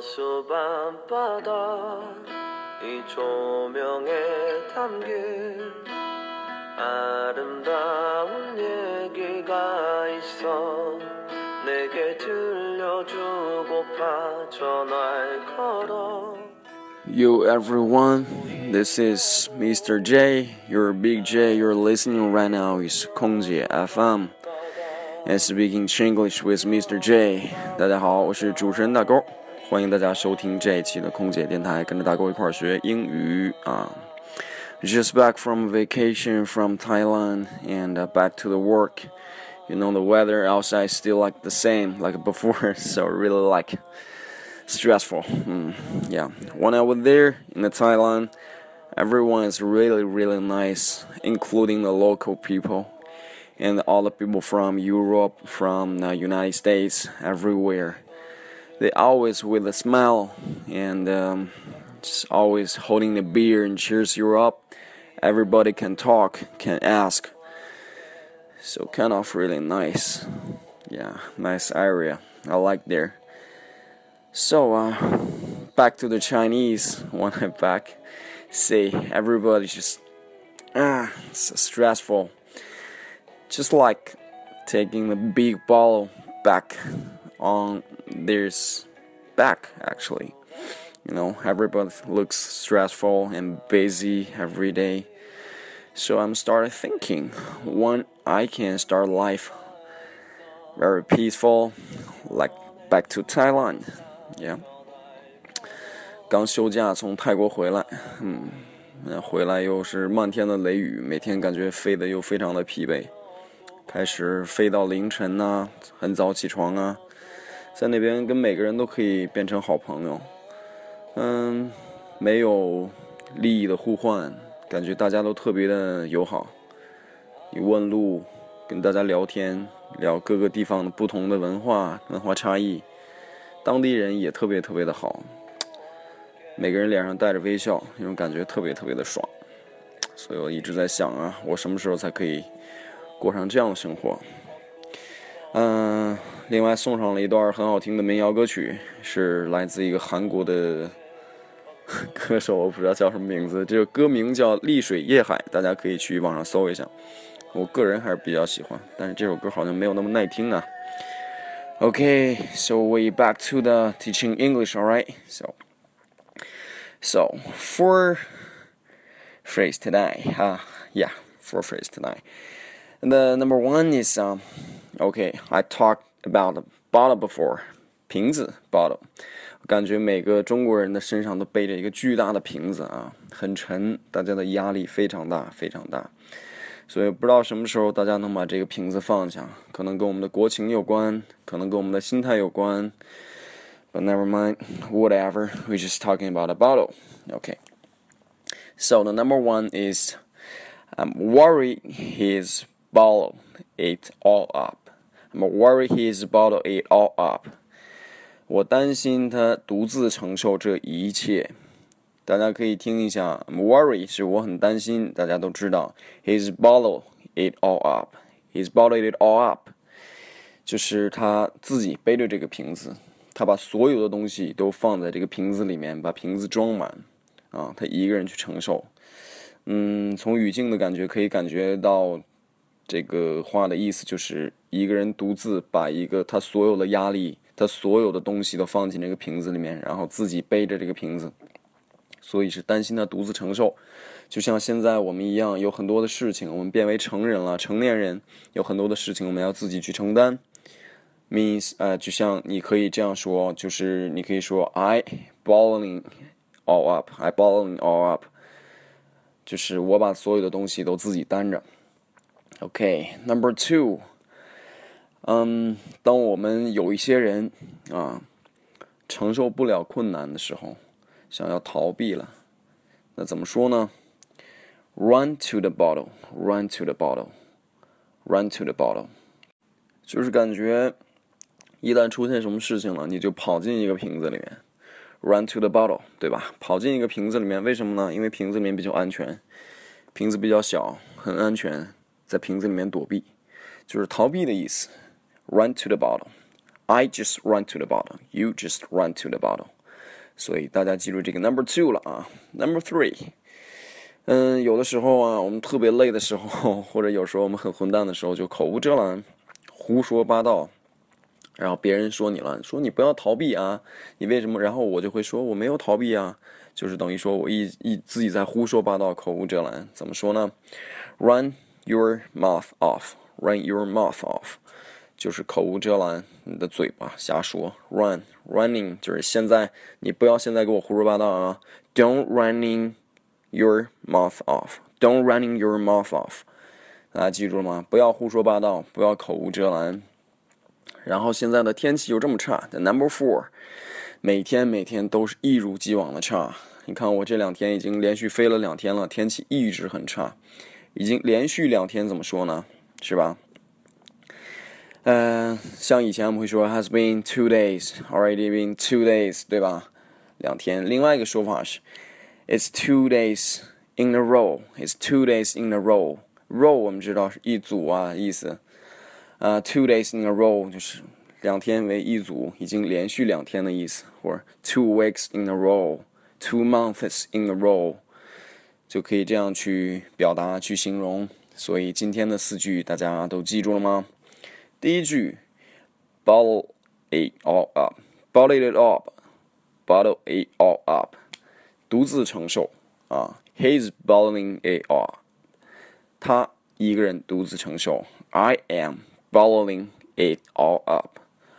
가수 밤바다 이 조명에 담긴 아름다운 얘기가 있어 내게 들려주고파 전화를 걸어 Yo everyone, this is Mr. J, your Big J. You're listening right now is Kongzi FM and speaking Chinglish with Mr. J. 大家好，我是主持人大狗，欢迎大家收听这一期的空姐电台，跟着大狗一块学英语啊。Just back from vacation from Thailand and back to the work. You know the weather outside still like the same like before, so really like.Stressful. Yeah. When I was there in Thailand, everyone is really, really nice, including the local people and all the people from Europe, from the United States, everywhere. They always with a smile and just always holding the beer and cheers you up. Everybody can talk, can ask. So kind of really nice. Yeah, nice area. I like there.So, back to the Chinese, when I'm back, see, everybody's just, so stressful, just like taking the big bottle back on their back, actually, you know, everybody looks stressful and busy every day, so I'm started thinking, when I can start life very peaceful, like back to Thailand.Yeah. 刚休假从泰国回来，回来又是漫天的雷雨，每天感觉飞得又非常的疲惫，开始飞到凌晨啊，很早起床啊，在那边跟每个人都可以变成好朋友，没有利益的互换，感觉大家都特别的友好，你问路，跟大家聊天，聊各个地方的不同的文化差异。当地人也特别特别的好，每个人脸上带着微笑，那种感觉特别特别的爽。所以我一直在想啊，我什么时候才可以过上这样的生活？另外送上了一段很好听的民谣歌曲，是来自一个韩国的歌手，我不知道叫什么名字，这个歌名叫《丽水夜海》，大家可以去网上搜一下。我个人还是比较喜欢，但是这首歌好像没有那么耐听啊。Okay, so we back to the teaching English, all right? So four phrase today. The number one is, okay, I talked about the bottle before, 瓶子 bottle. 我感觉每个中国人的身上都背着一个巨大的瓶子啊，很沉，大家的压力非常大，非常大。所以不知道什么时候大家能把这个瓶子放下，可能跟我们的国情有关，可能跟我们的心态有关。But never mind, whatever. We're just talking about a bottle. Okay. So the number one is, I'm worried his bottle ate all up. I'm worried his bottle ate all up. 我担心他独自承受这一切。大家可以听一下 I'm worried 是我很担心，大家都知道 His bottle ate all up. His bottle ate all up 就是他自己背着这个瓶子，他把所有的东西都放在这个瓶子里面，把瓶子装满啊，他一个人去承受。从语境的感觉可以感觉到这个话的意思就是一个人独自把一个他所有的压力，他所有的东西都放进这个瓶子里面，然后自己背着这个瓶子，所以是担心他独自承受。就像现在我们一样，有很多的事情，我们变为成人了，成年人有很多的事情我们要自己去承担。Means 就像你可以这样说，就是你可以说 I bottling all up, I bottling all up 就是我把所有的东西都自己担着。OK, number two 当我们有一些人啊承受不了困难的时候，想要逃避了，那怎么说呢？ Run to the bottle, run to the bottle, run to the bottle 就是感觉一旦出现什么事情了，你就跑进一个瓶子里面。 Run to the bottle 对吧？跑进一个瓶子里面，为什么呢？因为瓶子里面比较安全，瓶子比较小，很安全，在瓶子里面躲避，就是逃避的意思。 Run to the bottle. I just run to the bottle. You just run to the bottle 所以大家记住这个 number two 了啊。number three， 有的时候啊，我们特别累的时候，或者有时候我们很混蛋的时候，就口无遮拦，胡说八道。然后别人说你了，说你不要逃避啊，你为什么？然后我就会说我没有逃避啊，就是等于说我自己在胡说八道，口无遮拦。怎么说呢？ Run your mouth off， Run your mouth off， 就是口无遮拦，你的嘴巴瞎说。Running 就是现在，你不要现在给我胡说八道啊。Don't running your mouth off， Don't running your mouth off， 大家记住了吗？不要胡说八道，不要口无遮拦。然后现在的天气又这么差， number four， 每天都是一如既往的差。你看我这两天已经连续飞了2天了，天气一直很差，已经连续2天，怎么说呢？是吧？像以前我们会说 has been 2 days， already been 2 days， 对吧？2天。另外一个说法是 it's 2 days in a row， it's 2 days in a row。row 我们知道是一组啊，意思。2 days in a row 就是2天为一组，已经连续2天的意思，或者 2 weeks in a row， 2 months in a row， 就可以这样去表达去形容。所以今天的4句大家都记住了吗？第一句 bottle it all up， 独自承受啊， he's bottling it all， 他一个人独自承受。 I am bottling it all up，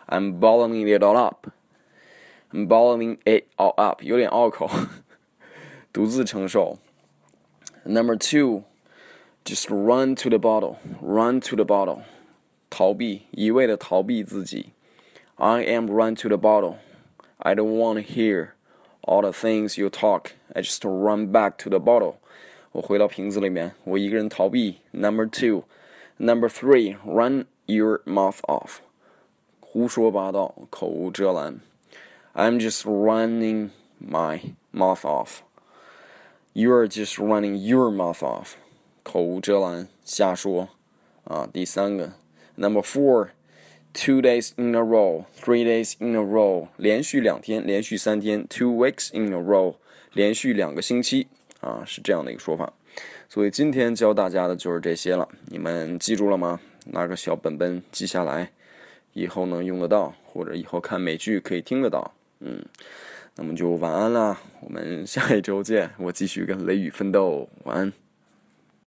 I'm bottling it all up， I'm bottling it all up， 有点拗口，独自承受。 Number two， just run to the bottle， run to the bottle， 逃避，一味的逃避自己。 I am run to the bottle， I don't want to hear all the things you talk， I just run back to the bottle， 我回到瓶子里面，我一个人逃避。 Number two。 Number three， run your mouth off， 胡说八道，口无遮拦。 I'm just running my mouth off， You're just running your mouth off， 口无遮拦，瞎说啊。第三个 Number four， 2 days in a row， 3 days in a row， 连续2天，连续3天， 2 weeks in a row， 连续2个星期啊，是这样的一个说法。所以今天教大家的就是这些了，你们记住了吗？拿个小本本记下来，以后能用得到，或者以后看美剧可以听得到。那么就晚安啦，我们下一周见，我继续跟雷雨奋斗，晚安。